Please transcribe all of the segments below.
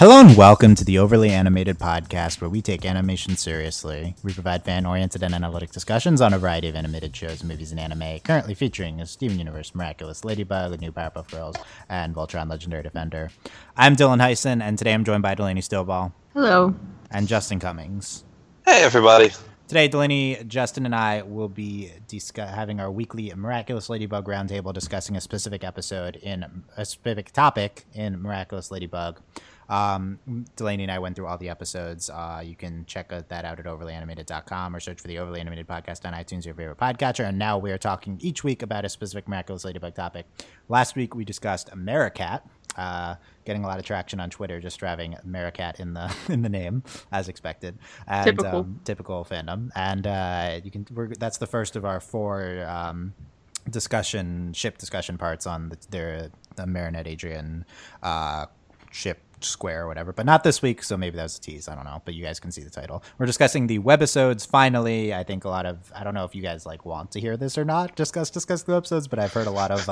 Hello and welcome to the Overly Animated Podcast, where we take animation seriously. We provide fan-oriented and analytic discussions on a variety of animated shows, movies, and anime, currently featuring Steven Universe, Miraculous Ladybug, the new Powerpuff Girls, and Voltron: Legendary Defender. I'm Dylan Hysen, and today I'm joined by Delaney Stowball. Hello. And Justin Cummings. Hey, everybody. Today, Delaney, Justin, and I will be having our weekly Miraculous Ladybug Roundtable discussing a specific episode in a specific topic in Miraculous Ladybug. Delaney and I went through all the episodes. You can check that out at overlyanimated.com or search for the Overly Animated Podcast on iTunes, your favorite podcatcher. And now we are talking each week about a specific Miraculous Ladybug topic. Last week we discussed AmeriCat, getting a lot of traction on Twitter, just driving MariCat in the name as expected, and typical fandom. And that's the first of our four discussion parts on the Marinette Adrien ship square or whatever, but not this week, so maybe that was a tease, I don't know, but you guys can see the title. We're discussing the webisodes finally. I think a lot of, I don't know if you guys like want to hear this or not, discuss the episodes, but I've heard a lot of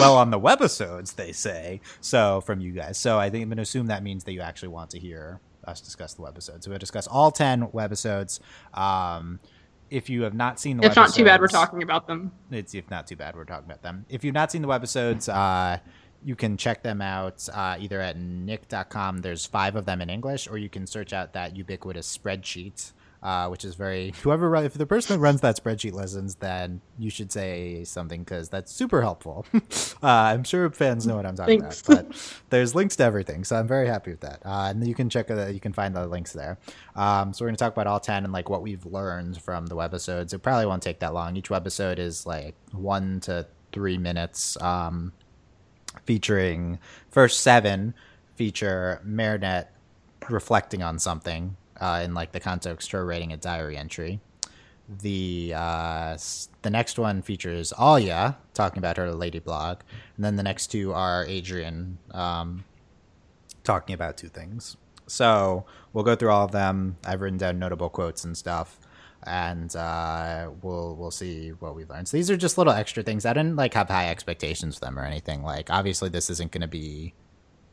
well, on the webisodes they say so from you guys, so I think I'm gonna assume that means that you actually want to hear us discuss the webisodes. So we'll discuss all 10 webisodes. If you have not seen the webisodes, if you've not seen the webisodes, you can check them out either at nick.com. There's 5 of them in English, or you can search out that ubiquitous spreadsheet, which is if the person that runs that spreadsheet listens, then you should say something, because that's super helpful. I'm sure fans know what I'm talking about, but there's links to everything, so I'm very happy with that. And you can find the links there. So we're going to talk about all 10 and like what we've learned from the webisodes. It probably won't take that long. Each webisode is like 1 to 3 minutes. Featuring first 7 feature Marinette reflecting on something in like the context of her writing a diary entry. The next one features Alya talking about her lady blog, and then the next 2 are Adrien talking about 2 things. So we'll go through all of them. I've written down notable quotes and stuff, and we'll see what we've learned. So these are just little extra things. I didn't like have high expectations for them or anything. Like obviously this isn't going to be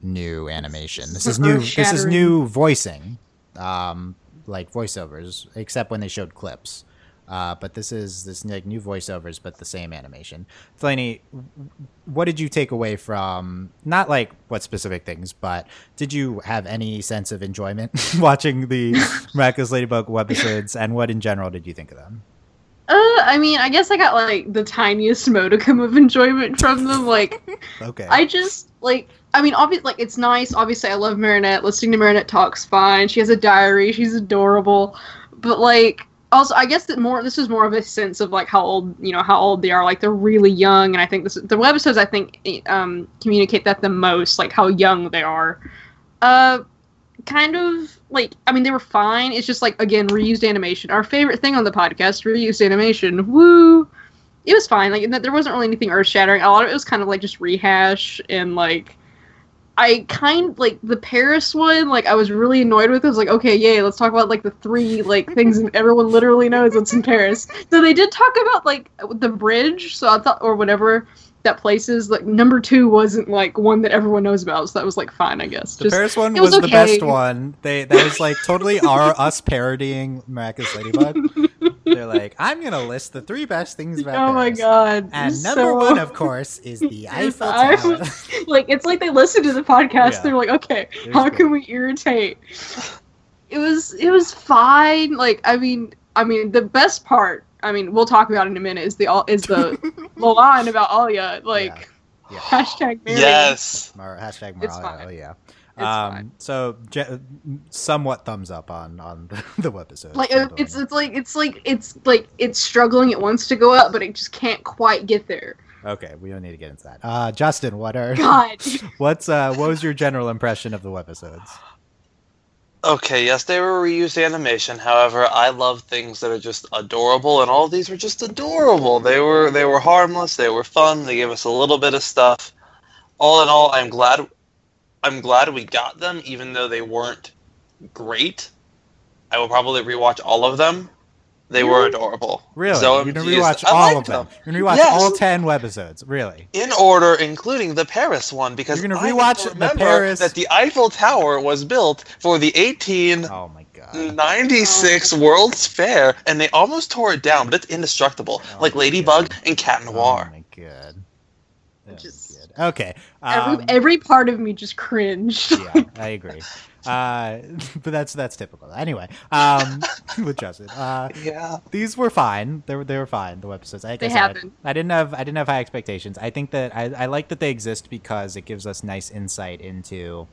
new animation, this is new voicing, like voiceovers, except when they showed clips, but this is like new voiceovers but the same animation. Delaney, what did you take away from, not like what specific things, but did you have any sense of enjoyment watching the Miraculous Ladybug webisodes, and what in general did you think of them? I mean, I guess I got like the tiniest modicum of enjoyment from them. Like, okay. I just like, I mean, obviously, like it's nice. Obviously, I love Marinette. Listening to Marinette talk's fine. She has a diary. She's adorable. But like, also, I guess that this is more of a sense of like how old they are. Like they're really young, and I think the webisodes I think communicate that the most, like how young they are. Kind of like, I mean, they were fine. It's just like, again, reused animation. Our favorite thing on the podcast, reused animation. Woo! It was fine. Like there wasn't really anything earth shattering. A lot of it was kind of like just rehash, and like I kind of like the Paris one. Like I was really annoyed with it. I was like, okay, yay, let's talk about like the 3 like things everyone literally knows that's in Paris. So they did talk about like the bridge. So I thought, or whatever that places, like number 2 wasn't like one that everyone knows about, so that was like fine, I guess. The Paris one was okay. The best one. That was like totally us parodying Miraculous Ladybug. They're like, I'm gonna list the 3 best things about Paris. Oh my god! And number 1, of course, is the Eiffel Tower. Like it's like they listen to the podcast. Yeah. They're like, okay, how can we irritate? It was fine. Like I mean, the best part, I mean, we'll talk about it in a minute, is the Mylène about Alya, like, yeah. Hashtag Mary. Yes. Hashtag Mylène, it's fine. Alya. It's fine. So somewhat thumbs up on the webisode. Like it's struggling. It wants to go up, but it just can't quite get there. Okay, we don't need to get into that. Justin, what was your general impression of the webisodes? Okay, yes, they were reused animation. However, I love things that are just adorable, and all of these were just adorable. They were harmless. They were fun. They gave us a little bit of stuff. All in all, I'm glad we got them, even though they weren't great. I will probably rewatch all of them, They were adorable. Really? So you're going to rewatch all of them. You're going to rewatch all 10 webisodes. Really? In order, including the Paris one, because you're going to rewatch the Paris. That the Eiffel Tower was built for the 1896 World's Fair, and they almost tore it down, but it's indestructible, like Ladybug and Cat Noir. Oh my god. Just, good. Okay. Every part of me just cringed. Yeah, I agree. But that's typical. Anyway, with Justin. Yeah. These were fine. They were fine. The websites. I didn't have high expectations. I think that I like that they exist because it gives us nice insight into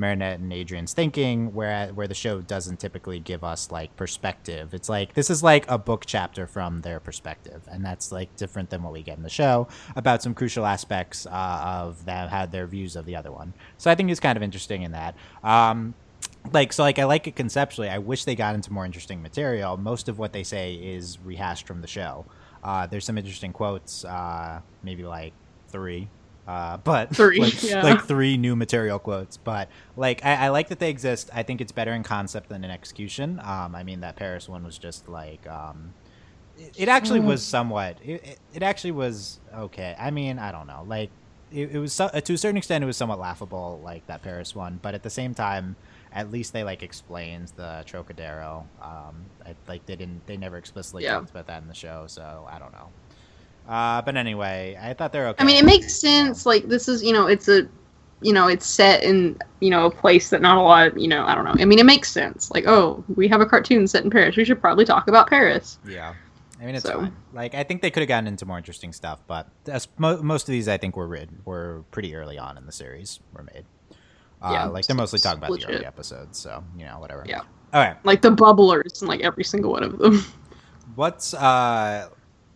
Marinette and Adrian's thinking, where the show doesn't typically give us like perspective. It's like this is like a book chapter from their perspective, and that's like different than what we get in the show about some crucial aspects of them, how their views of the other one. So I think it's kind of interesting in that. I like it conceptually. I wish they got into more interesting material. Most of what they say is rehashed from the show. There's some interesting quotes, maybe like three. Three new material quotes. But like, I like that they exist. I think it's better in concept than in execution. I mean, that Paris one was just like, it actually was somewhat. It actually was okay. I mean, I don't know. Like, it was to a certain extent, it was somewhat laughable, like that Paris one. But at the same time, at least they like explained the Trocadero. They never explicitly talked about that in the show. So I don't know. But anyway, I thought they're okay. I mean, it makes sense. Like, this is, it's set in, a place that not a lot, I don't know. I mean, it makes sense. Like, oh, we have a cartoon set in Paris. We should probably talk about Paris. Yeah. I mean, it's fine. Like, I think they could have gotten into more interesting stuff, but most of these, I think, were pretty early on in the series were made. They're mostly talking about the early episodes, so, whatever. Yeah. All right. Like, the bubblers in, like, every single one of them. What's,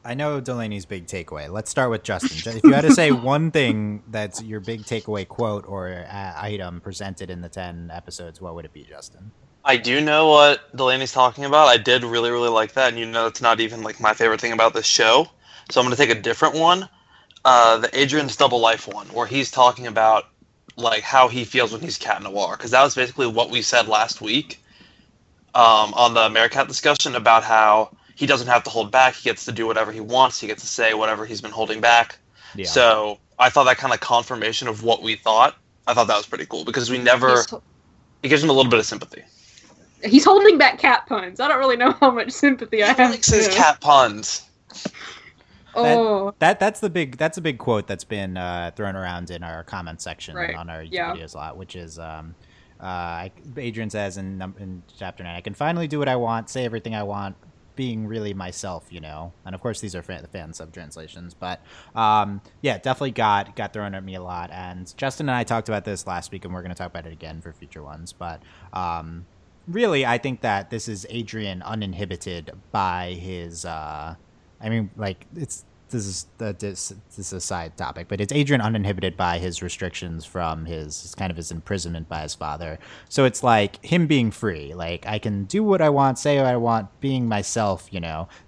I know Delaney's big takeaway. Let's start with Justin. If you had to say one thing that's your big takeaway quote or item presented in the 10 episodes, what would it be, Justin? I do know what Delaney's talking about. I did really, really like that. And it's not even like my favorite thing about this show. So I'm going to take a different one. The Adrian's Double Life one, where he's talking about like how he feels when he's Cat Noir. Because that was basically what we said last week on the AmeriCat discussion about how he doesn't have to hold back. He gets to do whatever he wants. He gets to say whatever he's been holding back. Yeah. So I thought that kind of confirmation of what we thought, I thought that was pretty cool because we never... It gives him a little bit of sympathy. He's holding back cat puns. I don't really know how much sympathy I have. Alix says cat puns. That's a big quote that's been thrown around in our comment section on our videos a lot, which is... Adrien says in Chapter 9, I can finally do what I want, say everything I want, being really myself, and of course these are fan sub translations, but definitely got thrown at me a lot. And Justin and I talked about this last week, and we're going to talk about it again for future ones, but really I think that this is Adrien uninhibited by his this is a side topic, but it's Adrien uninhibited by his restrictions from his imprisonment by his father. So it's like him being free. Like, I can do what I want, say what I want, being myself,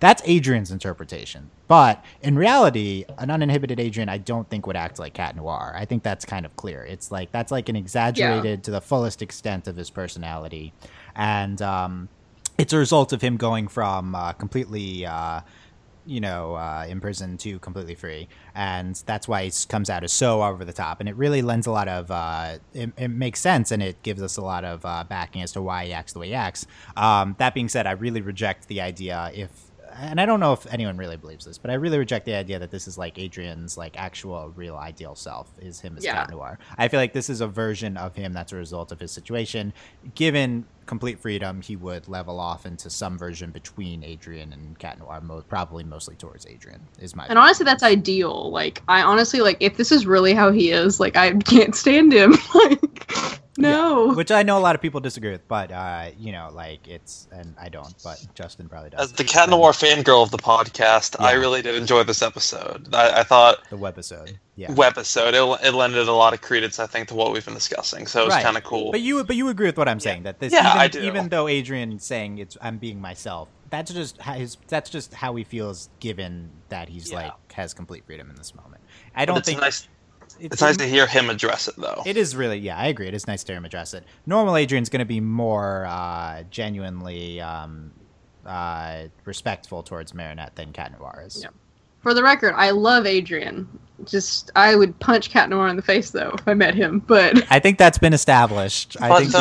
That's Adrien's interpretation. But in reality, an uninhibited Adrien, I don't think would act like Cat Noir. I think that's kind of clear. It's like, that's like an exaggerated to the fullest extent of his personality. And it's a result of him going from completely... imprisoned to completely free, and that's why it comes out as so over the top, and it really lends a lot of it makes sense, and it gives us a lot of backing as to why he acts the way he acts. That being said, I really reject the idea and I don't know if anyone really believes this, but I really reject the idea that this is like Adrien's like actual real ideal self is him as Cat Noir. I feel like this is a version of him that's a result of his situation. Given complete freedom, he would level off into some version between Adrien and Cat Noir, probably mostly towards Adrien is my opinion. Honestly, that's ideal. Like, I honestly, like, if this is really how he is, like, I can't stand him. Like, no. Yeah. Which I know a lot of people disagree with, but, and I don't, but Justin probably does. As the Cat Noir fangirl of the podcast, I really did enjoy this episode. I thought... The webisode. Yeah. It lended a lot of credence, I think, to what we've been discussing, so it was kind of cool. But you agree with what I'm saying, that this I do. Even though Adrien's saying I'm being myself, that's just how he feels, given that he's like has complete freedom in this moment. It's nice to hear him address it, though. It is really, I agree. It is nice to hear him address it. Normal Adrien's going to be more genuinely respectful towards Marinette than Cat Noir is. Yeah. For the record, I love Adrien. Just, I would punch Cat Noir in the face, though, if I met him, but... I think that's been established. But I think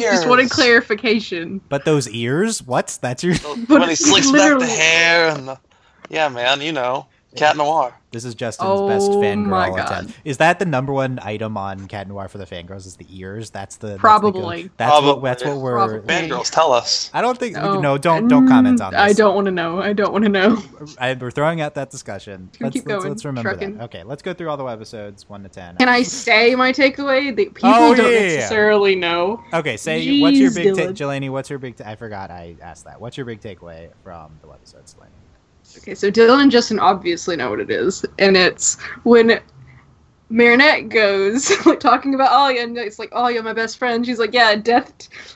just wanted clarification. But those ears? What? That's your... But when he slicks back the hair and the... Yeah, man, you know. Cat Noir. This is Justin's best fangirl attempt. Is that the number one item on Cat Noir for the fangirls is the ears? That's the... Probably. That's what we're... Probably. Fangirls, tell us. I don't think... No, don't comment on this. I don't want to know. We're throwing out that discussion. Let's remember that. Okay, let's go through all the webisodes, 1 to 10. Can I say my takeaway? The people don't necessarily know. Okay, say, what's your big take... Jelani, what's your big... I forgot I asked that. What's your big takeaway from the webisodes, Jelani? Okay, so Dylan and Justin obviously know what it is, and it's when Marinette goes, like, talking about Alya, and it's like, Alya, my best friend. She's like, yeah,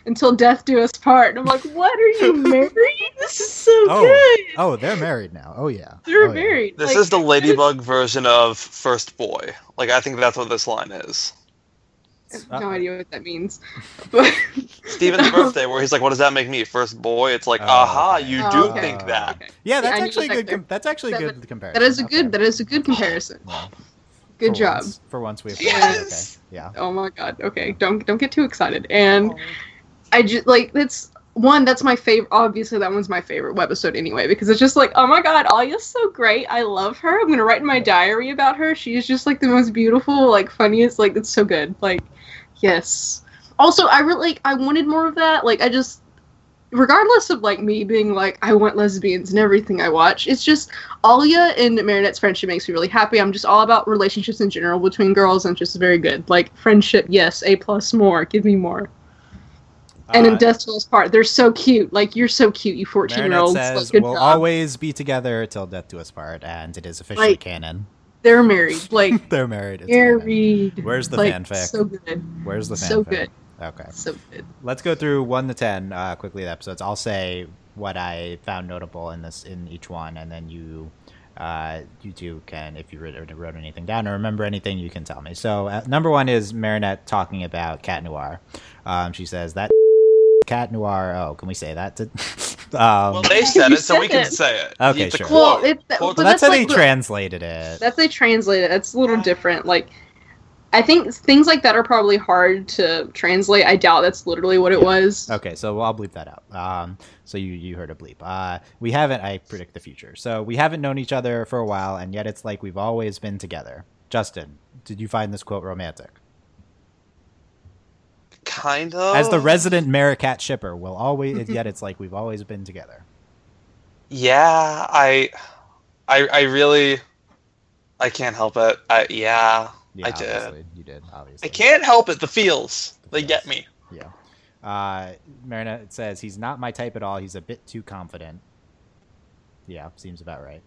until death do us part. And I'm like, what, are you married? This is so good. Oh, they're married now. Oh, yeah. They're married. Yeah. This is the Ladybug version of First Boy. Like, I think that's what this line is. I have no idea what that means. But, Steven's birthday, where he's like, what does that make me? First boy? It's like, think that. Okay. Yeah, that's actually a good comparison. That is a good comparison. Good job. For once we have okay. Yeah. Oh my god. Okay. Don't get too excited. And I just that's my favorite. Obviously, that one's my favorite webisode anyway, because it's just like, oh my god, Alya's so great. I love her. I'm gonna write in my diary about her. She's just like the most beautiful, like funniest, like it's so good. Like, yes. Also, I really I wanted more of that. Like, I just, regardless of like me being like I want lesbians and everything I watch, it's just Alya and Marinette's friendship makes me really happy. I'm just all about relationships in general between girls, and just very good. Like friendship, yes, A+, more, give me more. And in Death's part, they're so cute. Like, you're so cute, you 14-year-olds. Marinette says, like, we'll always be together till death do us part, and it is officially like, canon. They're married. Like they're married. It's married. Canon. Where's the fanfic? So good. Where's the fanfic? So good. Okay. So good. Let's go through 1 to 10 quickly. The episodes. I'll say what I found notable in each one, and then you two can, if you wrote anything down or remember anything, you can tell me. So number one is Marinette talking about Cat Noir. She says that. Cat Noir. Oh, can we say that? Well, they said it, so we can say it. Okay, sure. Well, that's how they translated it. It's a little different. Like, I think things like that are probably hard to translate. I doubt that's literally what it was. Okay, so I'll bleep that out. So you heard a bleep. We haven't. I predict the future. So we haven't known each other for a while, and yet it's like we've always been together. Justin, did you find this quote romantic? Kind of. As the resident MariCat shipper, we'll always. Yet it's like we've always been together. Yeah, I really, I can't help it. I did. You did, obviously. I can't help it. The feels, they get me. Yeah. Marinette says he's not my type at all. He's a bit too confident. Yeah, seems about right.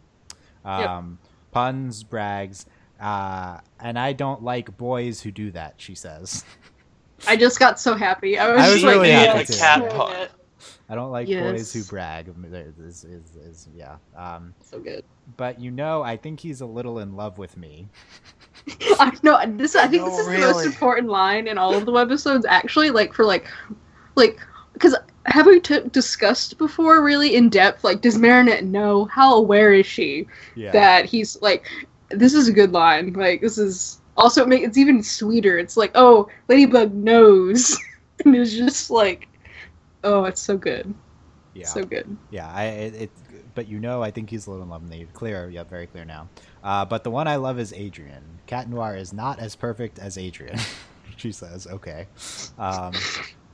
Puns, brags, and I don't like boys who do that. She says. I just got so happy. I was really happy too. Cat I don't like boys who brag. Yeah. So good. But I think he's a little in love with me. I think this is really the most important line in all of the webisodes. Actually, because have we discussed before really in depth? Like, does Marinette know? How aware is she that he's like? This is a good line. Like, this is. Also, it's even sweeter. It's like, oh, Ladybug knows. And it's just like, oh, it's so good. Yeah. So good. Yeah. I think he's a little in love with you. Clear. Yeah, very clear now. But the one I love is Adrien. Cat Noir is not as perfect as Adrien. She says, okay.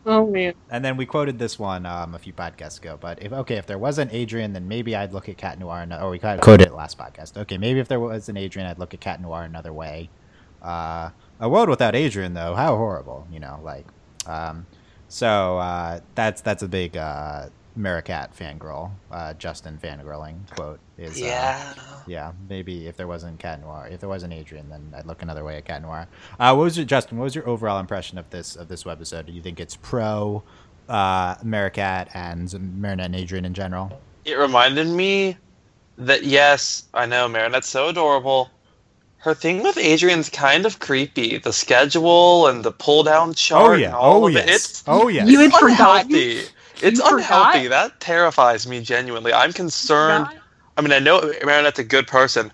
Oh, man. And then we quoted this one a few podcasts ago, but if there wasn't Adrien, then maybe I'd look at Cat Noir. We quoted it last podcast. Okay, maybe if there was an Adrien, I'd look at Cat Noir another way. A world without Adrien, though, how horrible, that's a big MariCat fangirl, Justin fangirling quote is maybe if there wasn't Cat Noir, if there wasn't Adrien, then I'd look another way at Cat Noir. What was your overall impression of this webisode? Do you think it's pro MariCat and Marinette and Adrien in general? It reminded me that, yes, I know Marinette's so adorable. Her thing with Adrien's kind of creepy. The schedule and the pull-down chart and all of it. It's unhealthy. It's unhealthy. That terrifies me genuinely. I'm concerned. I mean, I know Marinette's a good person.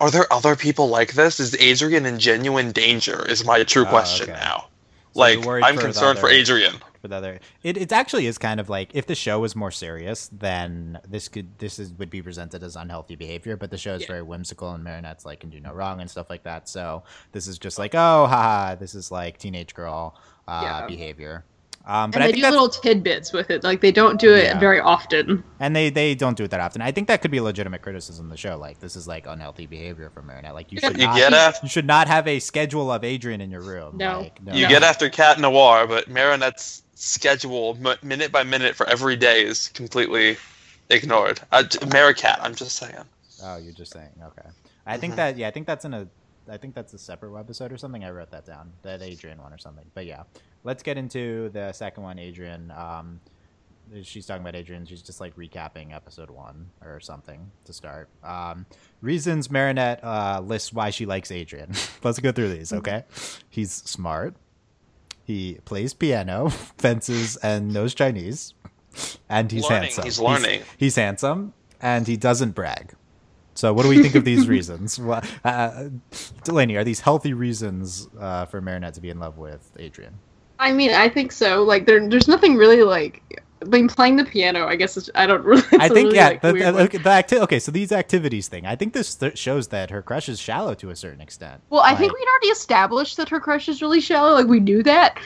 Are there other people like this? Is Adrien in genuine danger? Is my true question now. So like, I'm concerned for Adrien. For the other, it actually is kind of like, if the show was more serious, then this would be presented as unhealthy behavior. But the show is very whimsical, and Marinette's like, can do no wrong and stuff like that. So this is just like, oh, haha, this is like teenage girl behavior. But and they do little tidbits with it. Like, they don't do it very often. And they don't do it that often. I think that could be a legitimate criticism of the show. Like, this is, like, unhealthy behavior for Marinette. Like, you should not have a schedule of Adrien in your room. No. Like, no. Get after Cat Noir, but Marinette's schedule, minute by minute for every day, is completely ignored. AmeriCat, I'm just saying. Oh, you're just saying. Okay. I think that's a separate webisode or something. I wrote that down, that Adrien one or something. But yeah, let's get into the second one, Adrien. She's talking about Adrien. She's just like recapping episode 1 or something to start. Reasons Marinette lists why she likes Adrien. Let's go through these, okay? He's smart. He plays piano, fences, and knows Chinese. And he's handsome. He's learning. He's handsome, and he doesn't brag. So what do we think of these reasons? Delaney, are these healthy reasons for Marinette to be in love with Adrien? I mean, I think so. Like, there's nothing really, like, playing the piano, I guess, so these activities thing. I think this shows that her crush is shallow to a certain extent. Well, I think we'd already established that her crush is really shallow. Like, we knew that.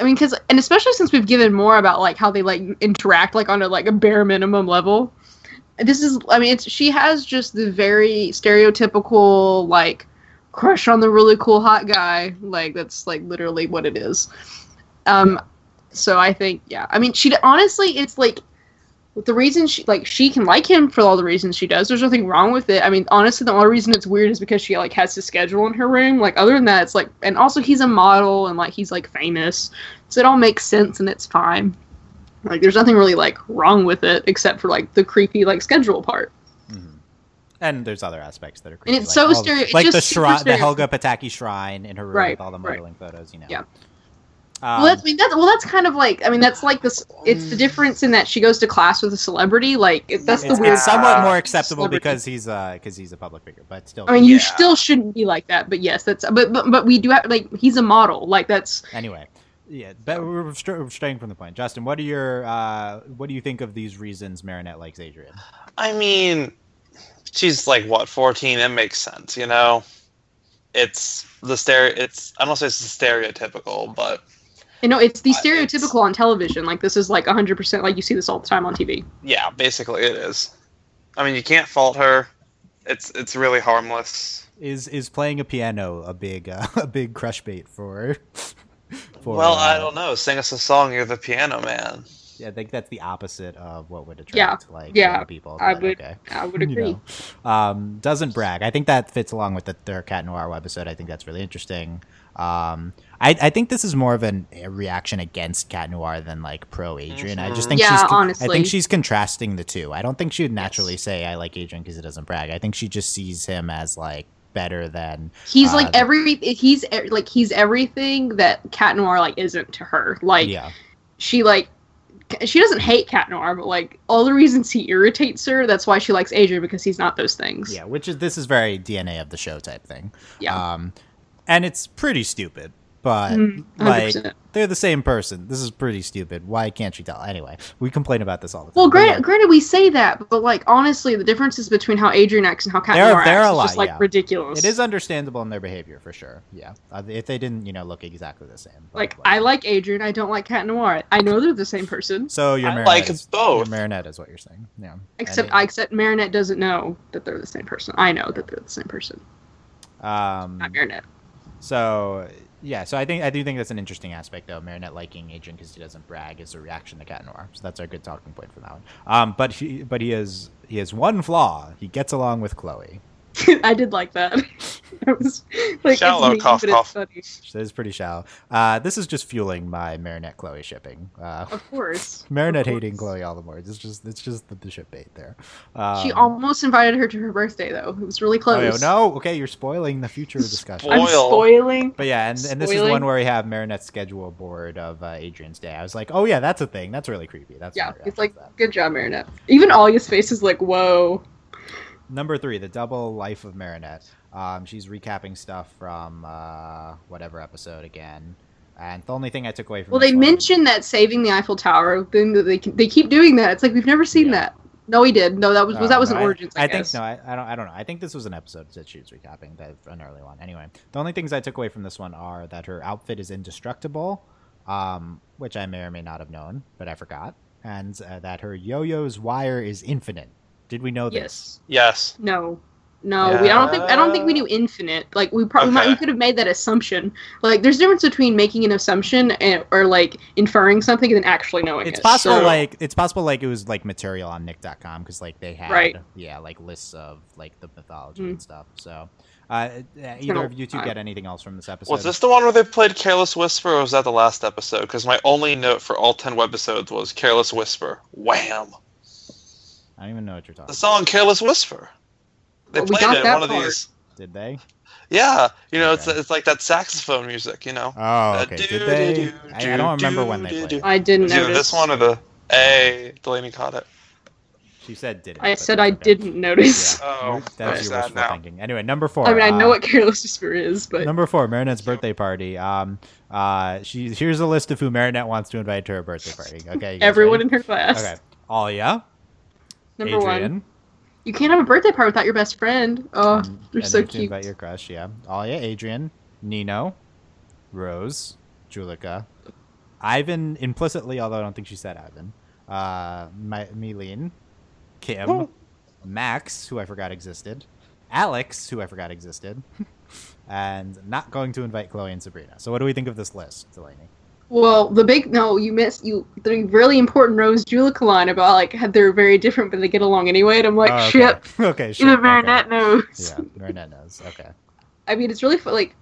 I mean, and especially since we've given more about, like, how they, like, interact, like, on a, like, a bare minimum level. This is, I mean, she has just the very stereotypical, like, crush on the really cool hot guy. Like, that's, like, literally what it is. So I think, I mean, honestly, it's, like, the reason she can like him for all the reasons she does. There's nothing wrong with it. I mean, honestly, the only reason it's weird is because she, like, has his schedule in her room. Like, other than that, it's, like, and also he's a model and, like, he's, like, famous. So it all makes sense and it's fine. Like, there's nothing really, like, wrong with it except for, like, the creepy, like, schedule part. Mm-hmm. And there's other aspects that are creepy. And it's like, so stereotypical. Like, the Helga Pataki shrine in her room with all the modeling photos, you know. Yeah. That's kind of like, I mean, that's like this, it's the difference in that she goes to class with a celebrity. Like, it's the weird. It's somewhat more acceptable celebrity, because he's a public figure, but still. I mean, you still shouldn't be like that, but yes, that's, but we do have, like, he's a model. Like, that's. Anyway. Yeah, but we're straying from the point. Justin, what are your what do you think of these reasons Marinette likes Adrien? I mean, she's like, what, 14? It makes sense, you know. I don't say it's stereotypical, but you know, it's the stereotypical on television. Like, this is like 100%. Like, you see this all the time on TV. Yeah, basically it is. I mean, you can't fault her. It's really harmless. Is playing a piano a big crush bait for? I don't know. Sing us a song, you're the piano man. Yeah, I think that's the opposite of what would attract people. I would agree. You know. Doesn't brag. I think that fits along with their Cat Noir webisode. I think that's really interesting. I think this is more of a reaction against Cat Noir than, like, pro Adrien. Mm-hmm. I just think honestly, I think she's contrasting the two. I don't think she would naturally say I like Adrien because he doesn't brag. I think she just sees him as, like, better than he's like he's everything that Cat Noir, like, isn't to her. Like, she, like, she doesn't hate Cat Noir, but, like, all the reasons he irritates her, that's why she likes Adrien, because he's not those things. Yeah, which is, this is very DNA of the show type thing. Yeah. And it's pretty stupid, but like, they're the same person. This is pretty stupid. Why can't you tell? Anyway, we complain about this all the time. Well, granted, we say that, but, like, honestly, the differences between how Adrien acts and how Cat Noir acts is just, like, ridiculous. It is understandable in their behavior, for sure. Yeah. If they didn't, you know, look exactly the same. But, like, I like Adrien. I don't like Cat Noir. I know they're the same person. So your Marinette is what you're saying. Yeah. Except Marinette doesn't know that they're the same person. I know that they're the same person. Not Marinette. So... yeah, so I do think that's an interesting aspect, though. Marinette liking Adrien because he doesn't brag is a reaction to Cat Noir. So that's our good talking point for that one. But he has one flaw. He gets along with Chloe. I did like that. That was like shallow mean, cough cough. That is pretty shallow. This is just fueling my Marinette Chloe shipping. Of course. Marinette hating Chloe all the more. It's just the ship bait there. She almost invited her to her birthday though. It was really close. Oh, no, okay, you're spoiling the future discussion. I'm spoiling. But yeah, and this is one where we have Marinette's schedule board of Adrian's day. I was like, oh yeah, that's a thing. That's really creepy. That's yeah. It's like that. Good job, Marinette. Even Alya's face is like, whoa. Number 3, the double life of Marinette. She's recapping stuff from whatever episode again. And the only thing I took away from they mentioned that saving the Eiffel Tower thing. They keep doing that. It's like we've never seen that. No, he did. No, that was an origin. I don't know. I think this was an episode that she was recapping, an early one. Anyway, the only things I took away from this one are that her outfit is indestructible, which I may or may not have known, but I forgot, and that her yo-yo's wire is infinite. Did we know this? Yes. No. Yeah. I don't think we knew infinite. Like we probably we could have made that assumption. Like there's a difference between making an assumption or like inferring something and then actually knowing it. Possible, so. Like it's possible like it was like material on nick.com because like they had like lists of like the mythology and stuff. So either of you two get anything else from this episode? Was this the one where they played Careless Whisper, or was that the last episode? Because my only note for all 10 webisodes was Careless Whisper. Wham. I don't even know what you're talking about. The song Careless Whisper. They played it in one of these. Did they? Yeah. You know, it's like that saxophone music, you know. Oh, okay. Did they? I don't remember when they played it. I didn't notice. Either this one or the A. Delaney caught it. She said didn't. I said I didn't notice. Yeah. Oh, that's your wishful thinking. Anyway, number 4. I mean, I know what Careless Whisper is, but... Number 4, Marinette's birthday party. Here's a list of who Marinette wants to invite to her birthday party. Okay. Everyone in her class. Okay. Alya. Number Adrien. 1. You can't have a birthday party without your best friend. Oh, they're so cute. About your crush, yeah. Alya, Adrien, Nino, Rose, Juleka, Ivan implicitly, although I don't think she said Ivan. Mylène, Kim, Max, who I forgot existed, Alix, who I forgot existed, and not going to invite Chloe and Sabrina. So, what do we think of this list, Delaney? Well, the really important Rose Juleka line about like how they're very different but they get along anyway, and I'm like, shit. Okay, shit. Even Marinette knows. Yeah, Marinette knows. Okay. I mean, it's really like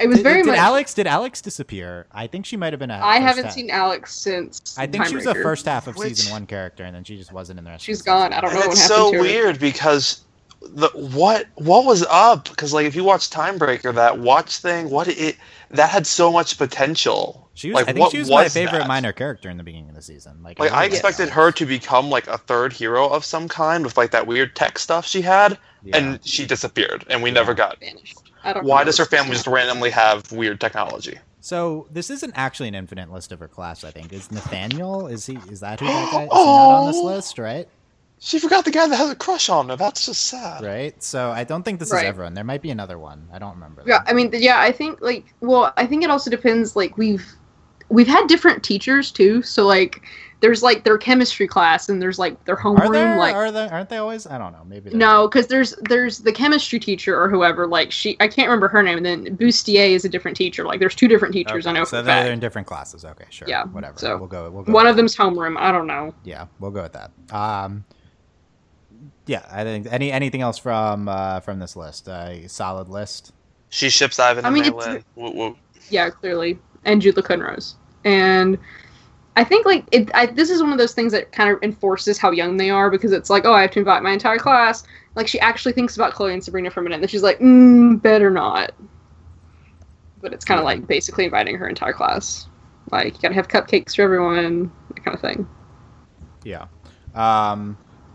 it was very much. Did Alix disappear? I think she might have been. I haven't seen Alix since. I think she was a first half of season 1 character, and then she just wasn't in the rest. She's gone. I don't know what happened to her. It's so weird because what was up? Because like if you watch Timebreaker, that watch thing, that had so much potential. I think she was my favorite minor character in the beginning of the season. Like I expected her to become like a third hero of some kind with like that weird tech stuff she had, and she disappeared, and we never got. Why does her family just randomly have weird technology? So this isn't actually an infinite list of her class. I think is Nathaniel. Is that who that guy? Is not on this list, right? She forgot the guy that has a crush on her. That's just sad. Right? So I don't think this is everyone. There might be another one. I don't remember. Yeah, I mean, I think, like, well, I think it also depends, like, we've had different teachers, too. So, like, there's, like, their chemistry class and there's, like, their homeroom. Aren't they always? I don't know. Maybe. No, because there's the chemistry teacher or whoever. Like, I can't remember her name. And then Bustier is a different teacher. Like, there's 2 different teachers. Okay, I know. So they're in different classes. Okay, sure. Yeah. Whatever. So we'll go one of them's homeroom. I don't know. Yeah, we'll go with that. Yeah, I think anything else from this list? Solid list. She ships Ivan and Mylène. Whoop. Yeah, clearly, and Juleka and Rose. And I think like this is one of those things that kind of enforces how young they are because it's like, oh, I have to invite my entire class. Like she actually thinks about Chloe and Sabrina for a minute, and then she's like, better not. But it's kind of like basically inviting her entire class. Like you gotta have cupcakes for everyone, that kind of thing. Yeah.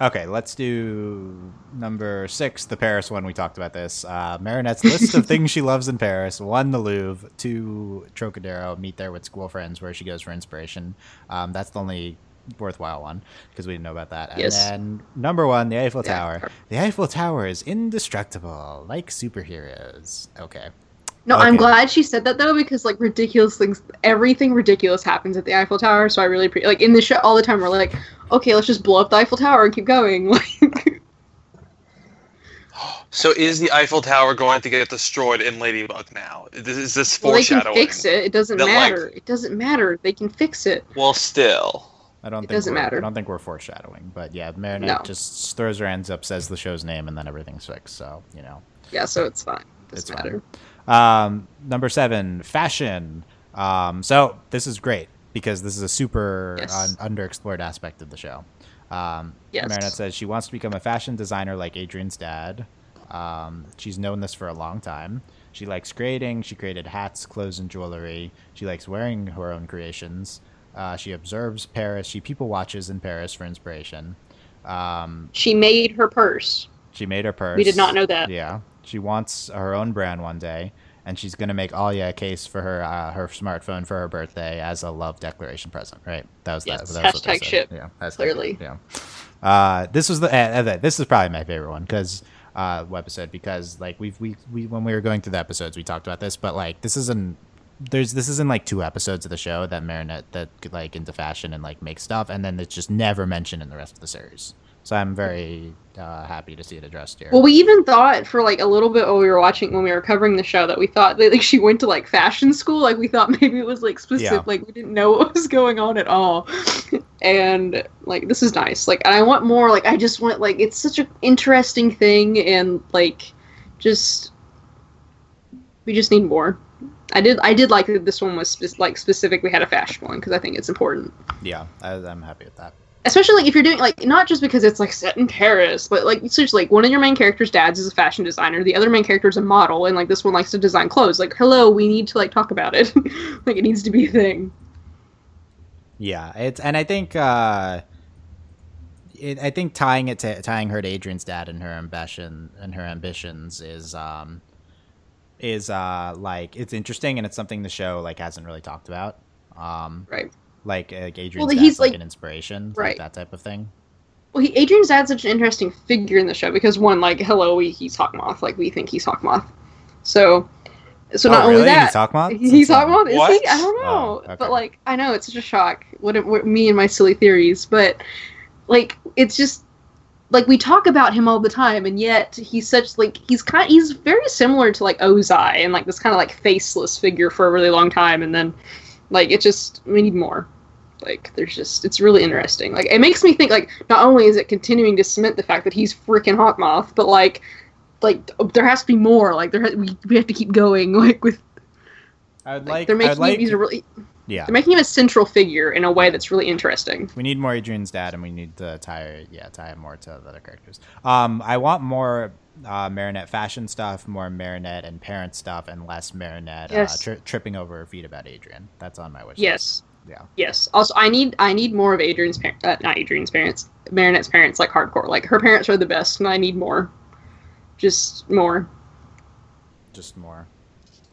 Okay, let's do number 6, the Paris one. We talked about this. Marinette's list of things she loves in Paris. 1, the Louvre. 2, Trocadero. Meet there with school friends where she goes for inspiration. That's the only worthwhile one because we didn't know about that. Yes. And then number 1, the Eiffel Tower. Yeah. The Eiffel Tower is indestructible, like superheroes. Okay. No, okay. I'm glad she said that though because like ridiculous things, everything ridiculous happens at the Eiffel Tower. So I really like in the show all the time. We're like, okay, let's just blow up the Eiffel Tower and keep going. Like, so is the Eiffel Tower going to get destroyed in Ladybug now? Is this foreshadowing? Well, they can fix it. It doesn't matter. They can fix it. Well, still. I don't think it matters. I don't think we're foreshadowing, but yeah, Marinette just throws her hands up, says the show's name, and then everything's fixed. So you know. Yeah, so it's fine. It doesn't matter. Number 7, fashion. So this is great because this is a super underexplored aspect of the show. Marinette says she wants to become a fashion designer like Adrian's dad. She's known this for a long time. She likes creating. She created hats, clothes, and jewelry. She likes wearing her own creations. She observes Paris. She people watches in Paris for inspiration. She made her purse. We did not know that. Yeah. She wants her own brand one day, and she's going to make Alya a case for her her smartphone for her birthday as a love declaration present, right? That was that was hashtag ship. Yeah, clearly. Yeah. This was the this is probably my favorite one because episode because like we when we were going through the episodes we talked about this, but like this is in like 2 episodes of the show that Marinette that could like into fashion and like make stuff, and then it's just never mentioned in the rest of the series. So I'm very happy to see it addressed here. Well, we even thought for like a little bit while we were watching, when we were covering the show, that we thought that like she went to like fashion school. Like we thought maybe it was like specific. Yeah. Like we didn't know what was going on at all. And like this is nice. Like I want more. Like I just want like it's such an interesting thing, and like just we just need more. I did like that this one was specific. We had a fashion one because I think it's important. Yeah, I'm happy with that. Especially like, if you're doing, like, not just because it's, like, set in Paris, but, like, it's just, like, one of your main character's dads is a fashion designer, the other main character's a model, and, like, this one likes to design clothes. Like, hello, we need to, like, talk about it. Like, it needs to be a thing. Yeah, and I think, tying her to Adrian's dad and her ambition, is, like, it's interesting, and it's something the show, like, hasn't really talked about. Right. Like Adrian's dad's like an inspiration, right? Like that type of thing. Well, Adrian's dad's such an interesting figure in the show because one, like, hello, he's Hawk Moth. Like we think he's Hawk Moth. So not really? Only that he's Hawk Moth. He's Hawk Moth. Is he? I don't know, okay. But like I know it's such a shock. What me and my silly theories, but like it's just like we talk about him all the time, and yet he's such like he's very similar to like Ozai and like this kind of like faceless figure for a really long time, and then. Like, it just, we need more. Like, there's just, it's really interesting. Like, it makes me think, like, not only is it continuing to cement the fact that he's freaking Hawk Moth, but, like, there has to be more. Like, we have to keep going, like, with... They're making him a central figure in a way that's really interesting. We need more Adrian's dad, and we need to tie him more to the other characters. I want more Marinette fashion stuff, more Marinette and parent stuff, and less Marinette tripping over her feet about Adrian. That's on my wish list. Yeah. Yes. Also, I need more of Adrian's parents, not Adrian's parents, Marinette's parents, like hardcore. Like her parents are the best, and I need more. Just more. Just more.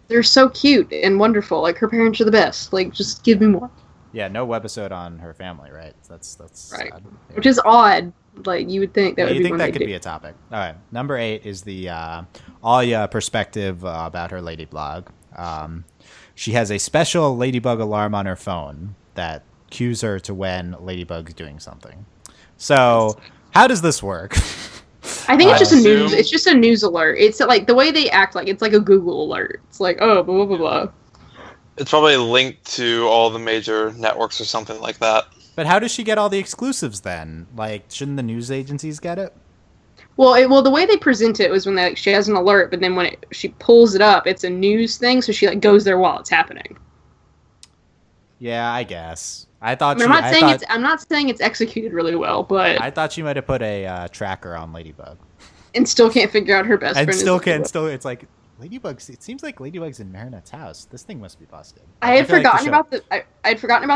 They're so cute and wonderful. Like, her parents are the best. Like, just give me more. Yeah, no webisode on her family, right? That's right. Sad. Yeah. Which is odd. Like, you would think that would be one that could be a topic. All right. Number 8 is the Alya perspective about her lady blog. She has a special Ladybug alarm on her phone that cues her to when Ladybug's doing something. So, how does this work? I think it's just a news alert. It's like the way they act, like it's like a Google alert. It's like, oh, blah, blah, blah, blah. It's probably linked to all the major networks or something like that. But how does she get all the exclusives then? Like, shouldn't the news agencies get it? Well, the way they present it was when she has an alert, but then when she pulls it up, it's a news thing. So she like goes there while it's happening. Yeah, I guess. I'm not saying it's executed really well, but I thought she might have put a tracker on Ladybug, and still can't figure out her best friend. It's like Ladybug's. It seems like Ladybug's in Marinette's house. This thing must be busted. I'd forgotten about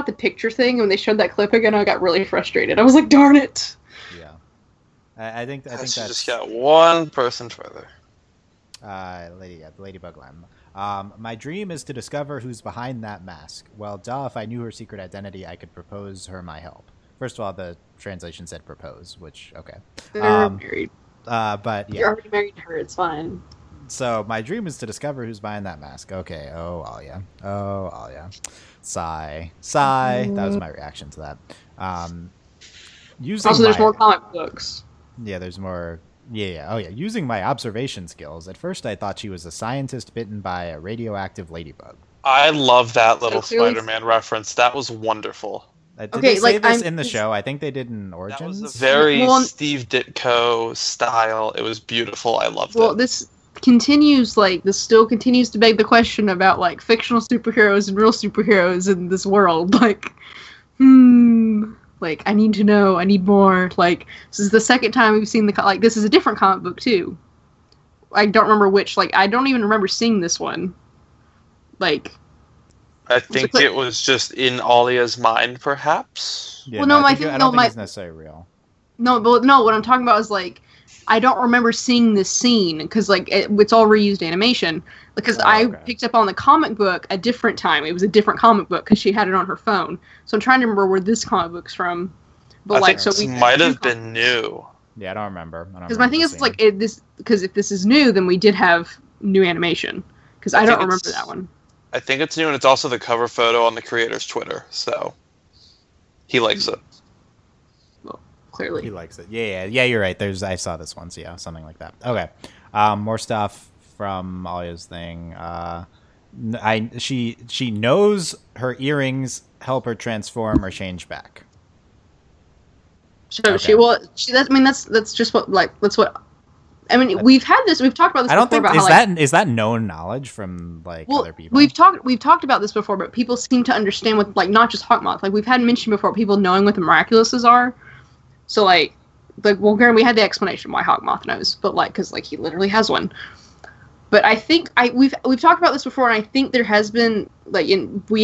the picture thing when they showed that clip again. I got really frustrated. I was like, darn it. Yeah, I think that's just got one person further. Ladybug Lamb. My dream is to discover who's behind that mask. Well, duh, if I knew her secret identity, I could propose her my help. First of all, the translation said propose, which, okay. They're married. But, yeah. You're already married to her, it's fine. So, my dream is to discover who's behind that mask. Okay, oh, Alya. Oh, Alya. Sigh. That was my reaction to that. There's more comic books. Yeah, there's more... Yeah. Oh, yeah. Using my observation skills, at first I thought she was a scientist bitten by a radioactive ladybug. I love that little Spider-Man reference. That was wonderful. Did they say this in the show? I think they did in Origins. That was a very Steve Ditko style. It was beautiful. I loved it. Well, this continues, this still continues to beg the question about, fictional superheroes and real superheroes in this world. I need to know. I need more. This is the second time we've seen the... this is a different comic book, too. I don't remember which. I don't even remember seeing this one. I think it was just in Alya's mind, perhaps. Yeah, well, no, I don't think it's necessarily real. No, but no, what I'm talking about is I don't remember seeing this scene because it's all reused animation. I picked up on the comic book a different time. It was a different comic book because she had it on her phone. So I'm trying to remember where this comic book's from. But it might have been new. Yeah, I don't remember. Because my thing is because if this is new, then we did have new animation because I don't remember that one. I think it's new, and it's also the cover photo on the creator's Twitter, so he likes it. Well, clearly. He likes it. Yeah, you're right. I saw this once, yeah, something like that. Okay. More stuff from Alya's thing. She knows her earrings help her transform or change back. So we've had this. We've talked about this. Is that known knowledge from other people? We've talked about this before, but people seem to understand what not just Hawk Moth. We've had mentioned before, people knowing what the Miraculouses are. So we had the explanation why Hawk Moth knows, but because he literally has one. But I think we've talked about this before, and I think there has been we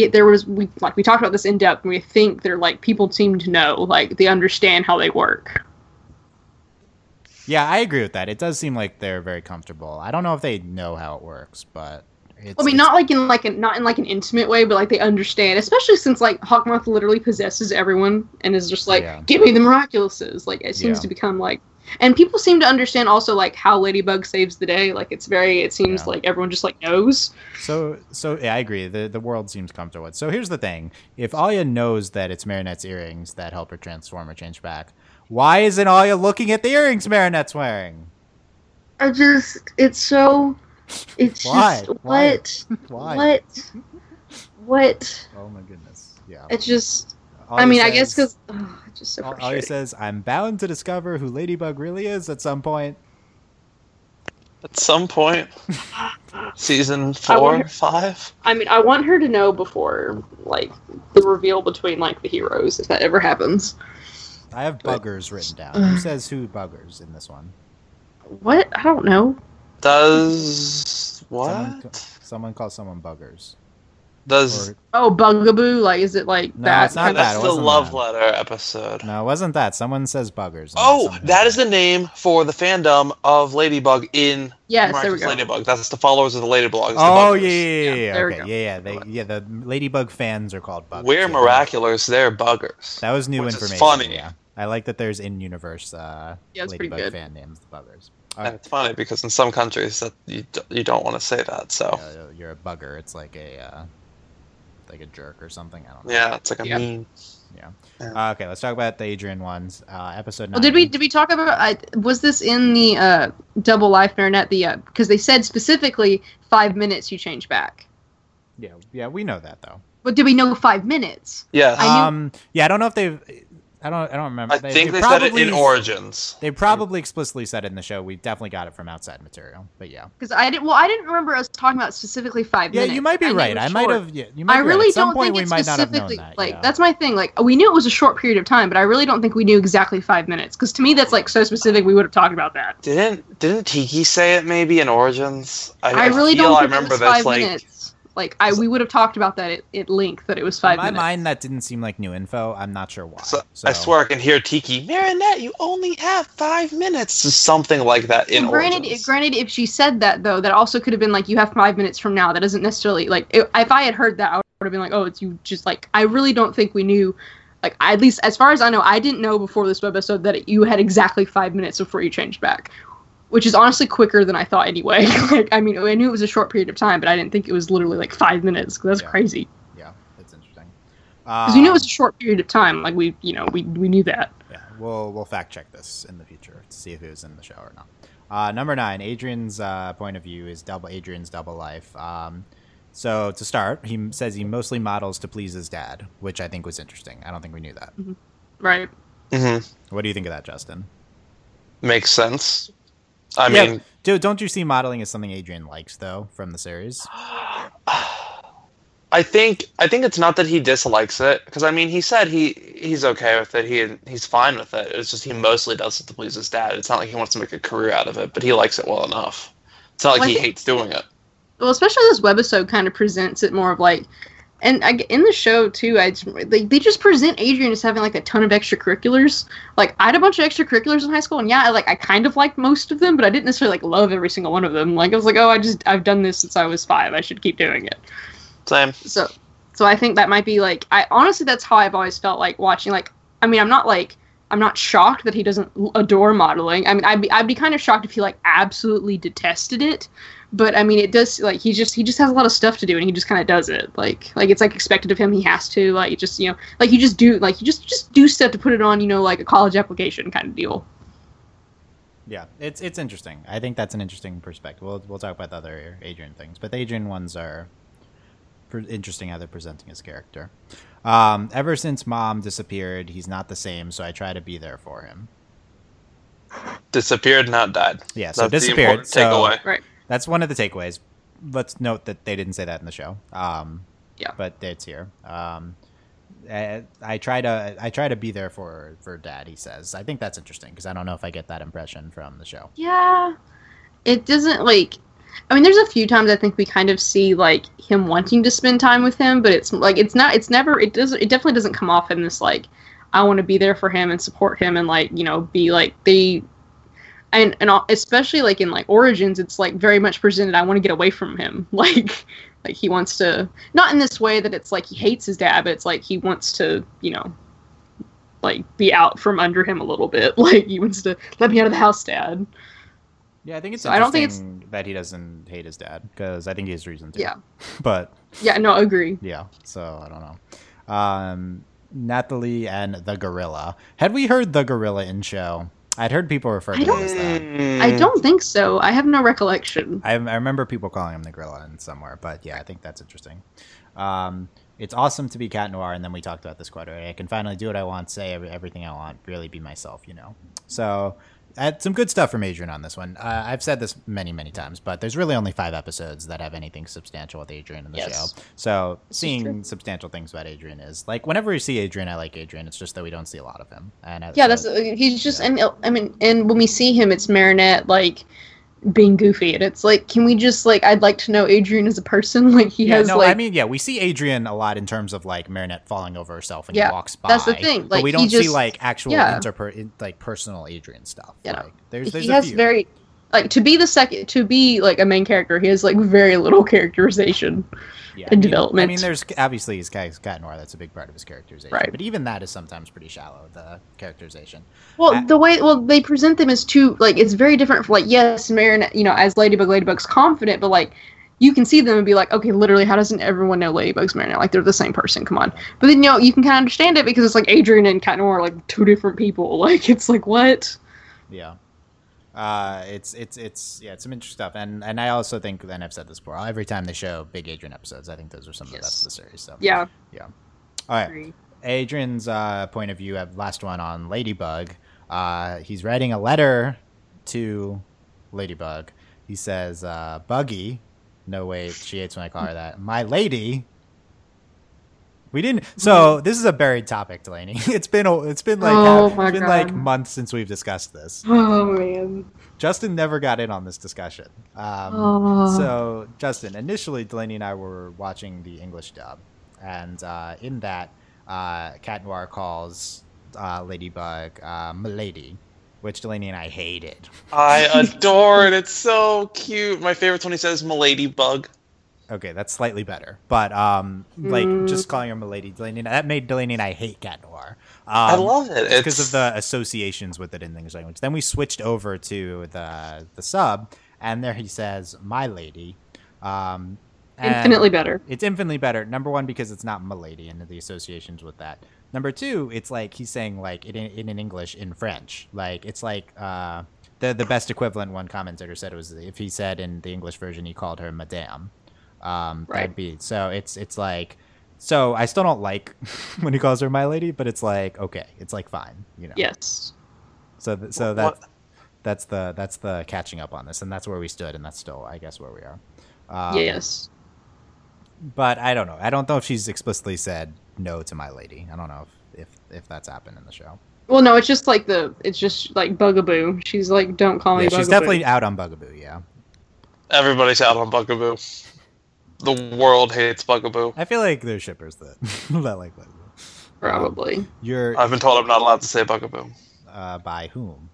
talked about this in depth, and we think there people seem to know they understand how they work. Yeah, I agree with that. It does seem like they're very comfortable. I don't know if they know how it works, but not in an intimate way, but they understand. Especially since Hawk Moth literally possesses everyone and is just give me the Miraculouses. It seems to become and people seem to understand also how Ladybug saves the day. It seems everyone just knows. So yeah, I agree. The world seems comfortable with. So here's the thing: if Alya knows that it's Marinette's earrings that help her transform or change back, why isn't Alya looking at the earrings Marinette's wearing? Why? Oh my goodness. Yeah. It's just, it's just so frustrating. Alya says, I'm bound to discover who Ladybug really is at some point. Season 4 or 5? I want her to know before, the reveal between, the heroes, if that ever happens. I have buggers written down. Who says who buggers in this one? What? I don't know. Does what? Someone calls someone buggers. Does bugaboo? Is it that? It's not that. That's the love letter episode. No, it wasn't that. Someone says buggers. Oh, that is the name for the fandom of Ladybug in Miraculous Ladybug. That's the followers of the Ladybug. Oh yeah. Okay. Yeah. The Ladybug fans are called buggers. We're Miraculous. They're buggers. That was new information. Is funny. Yeah. I like that there's in-universe Ladybug fan names, the buggers. And it's funny because in some countries that you don't want to say that. So you're a bugger. It's like a jerk or something. I don't know. Yeah, it's a mean. Yeah. Okay, let's talk about the Adrien ones. Episode 9. Well, did we talk about? Was this in the Double Life Marinette? Because they said specifically 5 minutes you change back. Yeah, we know that though. But did we know 5 minutes? Yeah. I don't know if they've. I don't remember. I think they said it in Origins. They probably explicitly said it in the show. We definitely got it from outside material, but yeah. Because I didn't remember us talking about specifically 5 minutes. Yeah, you might be right. I might have. Yeah, you might. I really don't think it's specifically that. That's my thing. We knew it was a short period of time, but I really don't think we knew exactly 5 minutes. Because to me, that's so specific. We would have talked about that. Didn't Tikki say it maybe in Origins? I really don't remember 5 minutes. We would have talked about that at length, that it was 5 minutes. In my mind, that didn't seem like new info. I'm not sure why. So. I swear I can hear Tikki, Marinette, you only have 5 minutes, to something like that in Origins. Granted, if she said that, though, that also could have been you have 5 minutes from now. That doesn't necessarily, if I had heard that, I would have been it's you just, I really don't think we knew, at least as far as I know, I didn't know before this webisode that you had exactly 5 minutes before you changed back. Which is honestly quicker than I thought anyway. I knew it was a short period of time, but I didn't think it was literally 5 minutes. Cause that's crazy. Yeah, that's interesting. Because we knew it was a short period of time. We knew that. Yeah, we'll fact check this in the future to see if it was in the show or not. Number 9, Adrien's point of view is Adrien's double life. So to start, he says he mostly models to please his dad, which I think was interesting. I don't think we knew that. Mm-hmm. Right. Mm-hmm. What do you think of that, Justin? Makes sense. I mean... Dude, don't you see modeling as something Adrien likes, though, from the series? I think it's not that he dislikes it, because, I mean, he said he's okay with it, he's fine with it. It's just he mostly does it to please his dad. It's not like he wants to make a career out of it, but he likes it well enough. It's not like he hates doing it. Well, especially this webisode kind of presents it more of, like... And in the show, too, they just present Adrien as having, like, a ton of extracurriculars. Like, I had a bunch of extracurriculars in high school, and yeah, I kind of liked most of them, but I didn't necessarily, like, love every single one of them. Like, I was like, oh, I've done this since I was 5. I should keep doing it. Same. So I think that might be, like, honestly, that's how I've always felt, like, watching, like, I mean, I'm not shocked that he doesn't adore modeling. I mean, I'd be kind of shocked if he, like, absolutely detested it. But, I mean, it does, like, he just has a lot of stuff to do, and he just kind of does it. Like, it's, like, expected of him. He has to, like, just, you know, like, you just do stuff to put it on, you know, like, a college application kind of deal. Yeah, it's interesting. I think that's an interesting perspective. We'll talk about the other Adrien things. But the Adrien ones are interesting how they're presenting his character. Ever since Mom disappeared, he's not the same, so I try to be there for him. Disappeared, not died. Yeah, so that's disappeared. Takeaway. Right. That's one of the takeaways. Let's note that they didn't say that in the show. Yeah. But it's here. I try to be there for Dad, he says. I think that's interesting because I don't know if I get that impression from the show. Yeah. It doesn't, like... I mean, there's a few times I think we kind of see, like, him wanting to spend time with him, but it's, like, it's not... It's never... It definitely doesn't come off in this, like, I want to be there for him and support him and, like, you know, be, like, the... And especially, like, in, like, Origins, it's, like, very much presented, I want to get away from him. Like he wants to... Not in this way that it's, like, he hates his dad, but it's, like, he wants to, you know, like, be out from under him a little bit. Like, he wants to, let me out of the house, Dad. Yeah, I think it's that he doesn't hate his dad, because I think he has reason to. Yeah. But... Yeah, no, I agree. Yeah, so, I don't know. Natalie and the gorilla. Had we heard the gorilla in show... I'd heard people refer to him as that. I don't think so. I have no recollection. I remember people calling him the gorilla in somewhere, but yeah, I think that's interesting. It's awesome to be Cat Noir, and then we talked about this quite already. I can finally do what I want, say everything I want, really be myself, you know. So, I had some good stuff from Adrien on this one. I've said this many, many times, but there's really only 5 episodes that have anything substantial with Adrien in the show. So, seeing substantial things about Adrien is, like, whenever we see Adrien, I like Adrien. It's just that we don't see a lot of him. And when we see him, it's Marinette, like, being goofy, and it's like, can we just, like, I'd like to know Adrien as a person, like, we see Adrien a lot in terms of, like, Marinette falling over herself and he walks by, that's the thing, like, but we don't see, like, actual personal Adrien stuff. There's he has a few. Very, like, to be like a main character, he has, like, very little characterization and development. I mean, there's obviously his Cat Noir, that's a big part of his characterization, right? But even that is sometimes pretty shallow, the characterization. Well, the way they present them is too, like, it's very different from, like, yes, Marinette, you know, as Ladybug's confident, but, like, you can see them and be like, okay, literally, how doesn't everyone know Ladybug's Marinette? Like, they're the same person, come on. But then, you know, you can kind of understand it because it's like Adrien and Cat Noir are, like, two different people. Like, it's like, what? Yeah. It's some interesting stuff, and I also think, and I've said this before, every time they show big Adrien episodes, I think those are some of the best of the series. So yeah. All right, Adrien's point of view. Last one on Ladybug. He's writing a letter to Ladybug. He says, "Buggy, no wait, she hates when I call her that. My lady." We didn't. So this is a buried topic, Delaney. It's been months since we've discussed this. Oh man! Justin never got in on this discussion. So Justin, initially Delaney and I were watching the English dub, and in that, Cat Noir calls Ladybug "m'lady," which Delaney and I hated. I adore it. It's so cute. My favorite's when he says "m'ladybug." Okay, that's slightly better, but just calling her Milady Delaney, that made Delaney and I hate Cat Noir. I love it because of the associations with it in English language. Then we switched over to the sub, and there he says, "My lady." Infinitely better. It's infinitely better. Number one, because it's not Milady and the associations with that. Number two, it's like he's saying, like, in English, in French, like, it's like. The best equivalent one commentator said was if he said in the English version he called her Madame. Right. Bead. So it's like, so I still don't like when he calls her my lady, but it's like, okay, it's like fine, you know. Yes. So that's the catching up on this, and that's where we stood, and that's still, I guess, where we are. Yes. But I don't know. I don't know if she's explicitly said no to my lady. I don't know if that's happened in the show. Well, no, it's just like Bugaboo. She's like, don't call me Bugaboo. She's definitely out on Bugaboo, yeah. Everybody's out on Bugaboo. The world hates Bugaboo. I feel like there's shippers that like Bugaboo. Probably. I've been told I'm not allowed to say Bugaboo. By whom?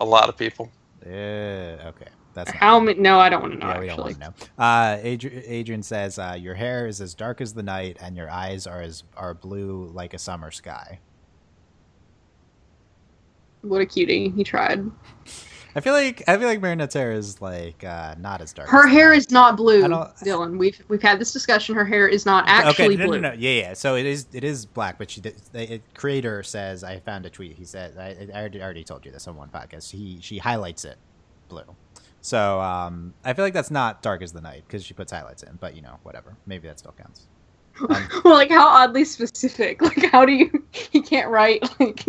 A lot of people. Okay. That's how many? No, I don't want to know. Yeah, we actually don't want to know. Adrian says, your hair is as dark as the night, and your eyes are blue like a summer sky. What a cutie! He tried. I feel like Marinette's hair is like not as dark. Her hair is not blue, Dylan. We've had this discussion. Her hair is not actually blue. No. Yeah. So it is black. But creator says, I found a tweet. He says, I already told you this on one podcast. She highlights it blue. So I feel like that's not dark as the night because she puts highlights in. But you know, whatever. Maybe that still counts. Well, like, how oddly specific. Like, how do you... He can't write, like,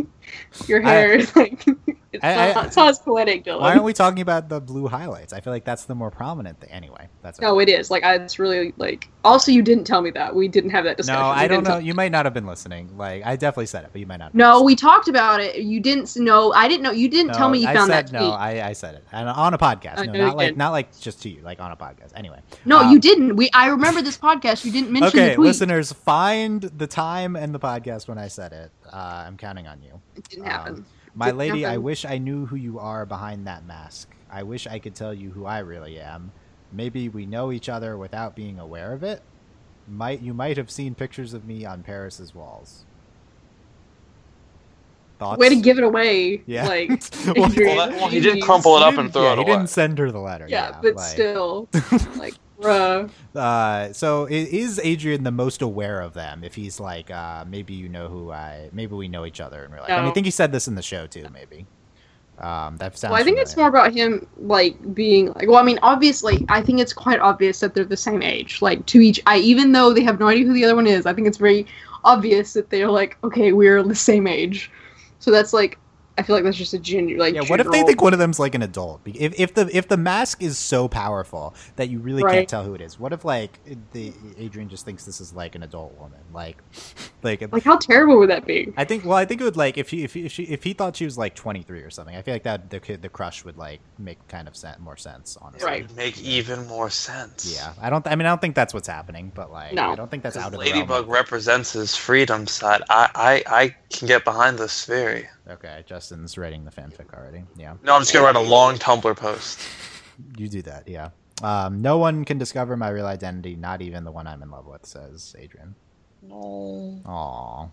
your hair is, like... It's not as poetic, Dylan. Why aren't we talking about the blue highlights? I feel like that's the more prominent thing. Anyway, that's... No, it is. Like, it's really, like... Also, you didn't tell me that. We didn't have that discussion. No, I don't know. You might not have been listening. Like, I definitely said it, but you might not have. No, we talked about it. You didn't... No, I didn't know. You didn't tell me you found that tweet. No, I said it. And on a podcast. No, not like just to you. Like, on a podcast. Anyway. No, you didn't. I remember this podcast. You didn't mention the tweet. Okay, listeners, find the time and the podcast when I said it. I'm counting on you. It didn't happen. My lady, I wish I knew who you are behind that mask. I wish I could tell you who I really am. Maybe we know each other without being aware of it. You might have seen pictures of me on Paris's walls. Thoughts? Way to give it away. Yeah. Like, well, he did crumple it up and throw it away. He didn't send her the letter. Yeah, but like, still. Like, bruh. So is Adrien the most aware of them? If he's like, maybe we know each other in real life. No. And I think he said this in the show too. Maybe. That sounds. Well, I think it's more about him like being like. Well, I mean, obviously, I think it's quite obvious that they're the same age. Like to each, even though they have no idea who the other one is, I think it's very obvious that they're like, okay, we're the same age. So that's like. I feel like that's just a general... Like, yeah, what if they think one of them's like an adult? If the mask is so powerful that you really can't tell who it is, what if like the Adrien just thinks this is like an adult woman? Like how terrible would that be? I think it would, like, if he thought she was like 23 or something. I feel like that the crush would like make kind of more sense, honestly. Right, it would make even more sense. Yeah, I don't think that's what's happening, but like no. I don't think that's out of the realm. Ladybug represents his freedom side. I can get behind this theory. Okay, Justin's writing the fanfic already. Yeah. No, I'm just going to write a long Tumblr post. You do that, yeah. No one can discover my real identity, not even the one I'm in love with, says Adrien. No. Aww.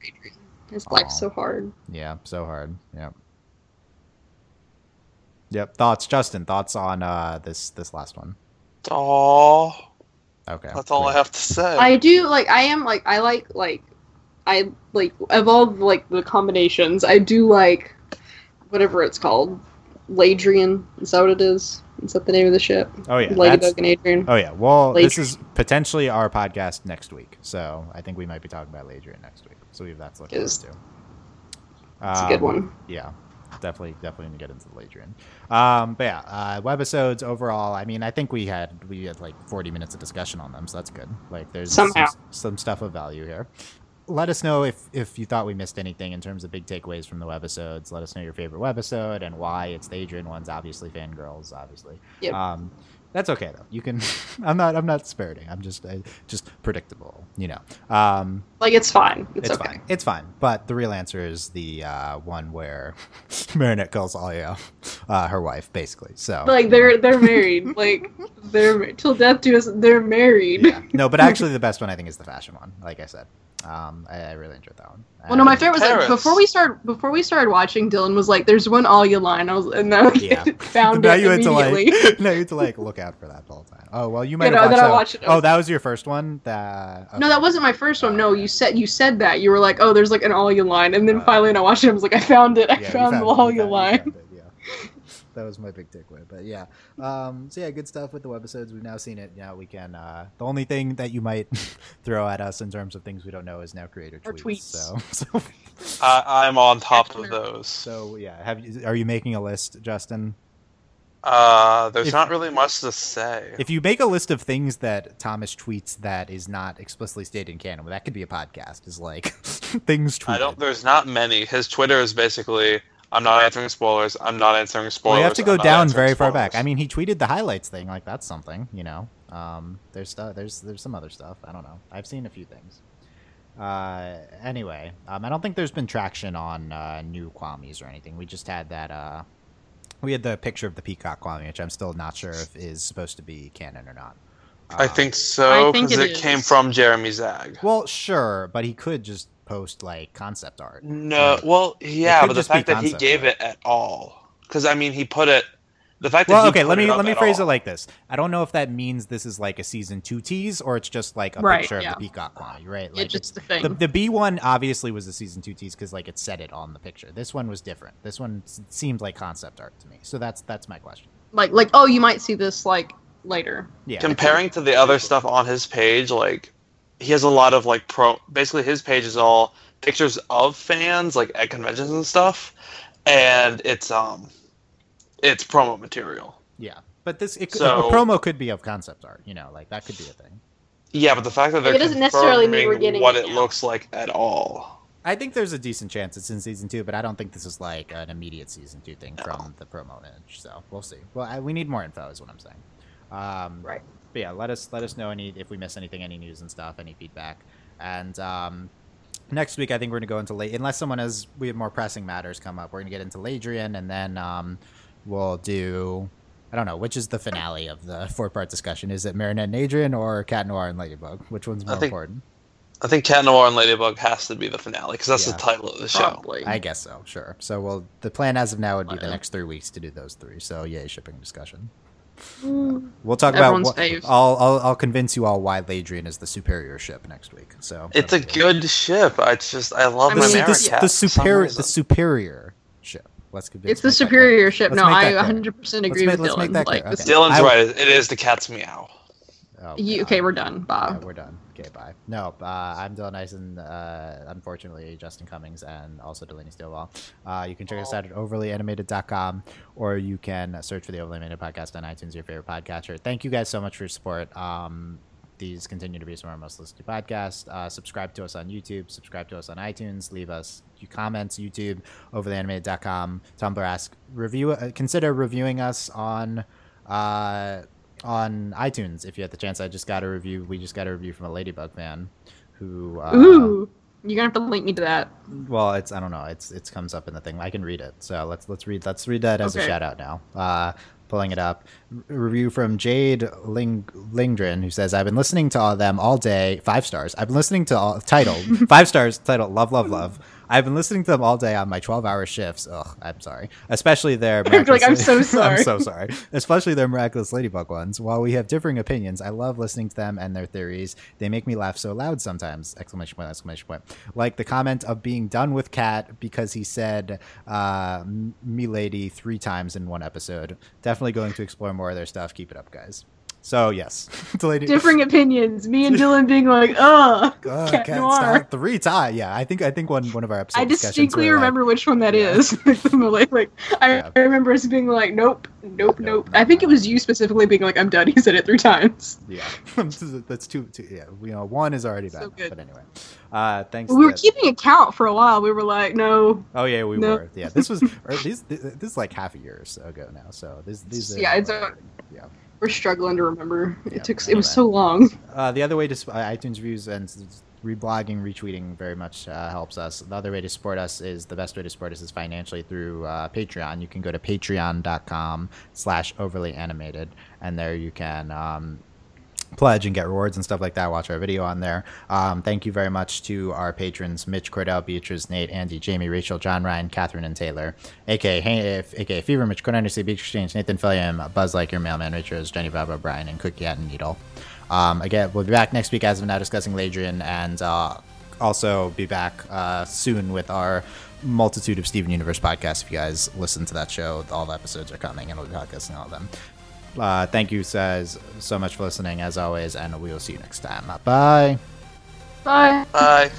Adrien. His life's so hard. Yeah, so hard. Yep. Yep. Thoughts, Justin, on this last one? Aww. Okay. That's all I have to say. I do, like, of all, like, the combinations, I do like, whatever it's called, Ladrian, is that what it is? Is that the name of the ship? Oh, yeah. Ladybug and Adrien. Oh, yeah. Well, Ladrian. This is potentially our podcast next week, so I think we might be talking about Ladrian next week, so we have that's looking forward to. It's a good one. Yeah. Definitely going to get into the Ladrian. But yeah, webisodes overall, I mean, I think we had like 40 minutes of discussion on them, so that's good. Like, there's some stuff of value here. Let us know if you thought we missed anything in terms of big takeaways from the webisodes. Let us know your favorite webisode and why. It's the Adrien ones, obviously. Fangirls, obviously. Yep. That's okay though. You can. I'm not spiriting. I'm just predictable. You know. Like it's fine. It's okay. Fine. It's fine. But the real answer is the one where Marinette calls Alya her wife, basically. So like they're married. Like they're till death do us. They're married. Yeah. No, but actually the best one I think is the fashion one. Like I said. I really enjoyed that one. Well, no, my favorite was like, before we started watching, Dylan was like, "There's one Alya line," found it immediately. Now you had to like look out for that the whole time. Oh well, you might have watched it. Oh, that was your first one. Okay. No, that wasn't my first one. No, you said that you were like, "Oh, there's like an Alya line," and then finally when I watched it, I was like, "I found it. I found the Alya line." that was my big takeaway. But yeah, so yeah, good stuff with the webisodes. We've now seen it. Now we can. The only thing that you might throw at us in terms of things we don't know is now creator tweets. So I'm on top of those. So yeah, are you making a list, Justin? There's not really much to say. If you make a list of things that Thomas tweets that is not explicitly stated in canon, well, that could be a podcast, is like things tweeted. There's not many. His Twitter is basically, I'm not answering spoilers, I'm not answering spoilers. Well, you have to go down very far back. I mean, he tweeted the highlights thing, like that's something, you know. There's some other stuff. I don't know. I've seen a few things. Anyway, I don't think there's been traction on new Kwamis or anything. We just had that we had the picture of the peacock Kwami, which I'm still not sure if is supposed to be canon or not. I think so, because it came from Jeremy Zag. Well, sure, but he could just post, like, concept art. No, well, yeah, but the fact that he gave it at all. Because, I mean, he put it... The fact that let me phrase it like this. I don't know if that means this is like a season 2 tease or it's just like a picture of the peacock Kwami, right? Like, it's just the thing. The B1 obviously was a season 2 tease because like it said it on the picture. This one was different. This one seemed like concept art to me. So that's my question. Like oh, you might see this like later. Yeah. Comparing to the other stuff on his page, like he has a lot of like basically his page is all pictures of fans like at conventions and stuff, and it's promo material. Yeah, but a promo could be of concept art. You know, like that could be a thing. Yeah, but the fact that it doesn't necessarily mean we're getting what it looks like at all. I think there's a decent chance it's in season 2, but I don't think this is like an immediate season 2 thing from the promo image. So we'll see. Well, we need more info, is what I'm saying. Right. But yeah, let us know if we miss anything, any news and stuff, any feedback, and next week I think we're gonna go into unless we have more pressing matters come up, we're gonna get into Ladrian, and then we'll do, I don't know, which is the finale of the 4-part discussion. Is it Marinette and Adrien or Cat Noir and Ladybug? Which one's more important? I think Cat Noir and Ladybug has to be the finale because that's the title of the show. Probably. I guess so, sure. So the plan as of now would be the next 3 weeks to do those 3. So yay, shipping discussion. We'll talk about I'll convince you all why Ladrian is the superior ship next week. So it's a good ship. I love MariCat. The superior ship. It's the superior ship. No, I 100% agree with Dylan. Let's make that clear. Okay. Dylan's right. It is the cat's meow. Oh, okay, we're done. Bob. Yeah, we're done. Okay, bye. No, I'm Dylan Hysen, unfortunately, Justin Cummings, and also Delaney Stowball. You can check us out at overlyanimated.com, or you can search for the Overly Animated Podcast on iTunes, your favorite podcatcher. Thank you guys so much for your support. These continue to be some of our most listened to podcasts. Subscribe to us on YouTube. Subscribe to us on iTunes. Leave us your comments. YouTube, overlyanimated.com, Tumblr. Consider reviewing us on iTunes if you had the chance. We just got a review from a Ladybug fan who. Ooh, you're gonna have to link me to that. Well, I don't know. It comes up in the thing. I can read it. So let's read that as a shout out now. Pulling it up. Review from Jade Lingdren, who says, I've been listening to all them all day. 5 stars. I've been listening to titled 5 stars, titled Love, Love, Love. I've been listening to them all day on my 12-hour shifts. Ugh, I'm sorry. Especially their Miraculous I'm so sorry. I'm so sorry. Especially their Miraculous Ladybug ones. While we have differing opinions, I love listening to them and their theories. They make me laugh so loud sometimes. Exclamation point, exclamation point. Like the comment of being done with Cat because he said Milady 3 times in 1 episode. Definitely going to explore more of their stuff. Keep it up, guys. So, yes. Differing opinions. Me and Dylan being like, Cat Noir. 3 times. Yeah, I think one of our episodes. I distinctly remember which one that is. I remember us being like, nope. I think it was you specifically being like, I'm done. He said it 3 times. Yeah, that's two. Yeah, you know, one is already bad. So good. But anyway. Thanks. Well, we were keeping account for a while. We were like, no. Oh yeah, we were. Yeah, this was this is like half a year or so ago now. So these. Yeah, we're struggling to remember. Yeah, it was so long. The other way to iTunes reviews and reblogging, retweeting very much helps us. The other way to support us is the best way to support us is financially through Patreon. You can go to patreon.com/overlyanimated, and there you can. Pledge and get rewards and stuff like that. Watch our video on there. Thank you very much to our patrons Mitch, Cordell, Beatrice, Nate, Andy, Jamie, Rachel, John, Ryan, Catherine, and Taylor, aka Fever, Mitch, Cordell, Beach Exchange, Nathan Filliam, Buzz Like Your Mailman, Richards, Jenny, Bob, O'Brien, and Cookie Hat and Needle. Again, we'll be back next week as of now discussing Ladrian, and also be back soon with our multitude of Steven Universe podcasts. If you guys listen to that show, all the episodes are coming and we'll be podcasting all of them. Thank you guys so much for listening, as always, and we will see you next time. Bye. Bye. Bye.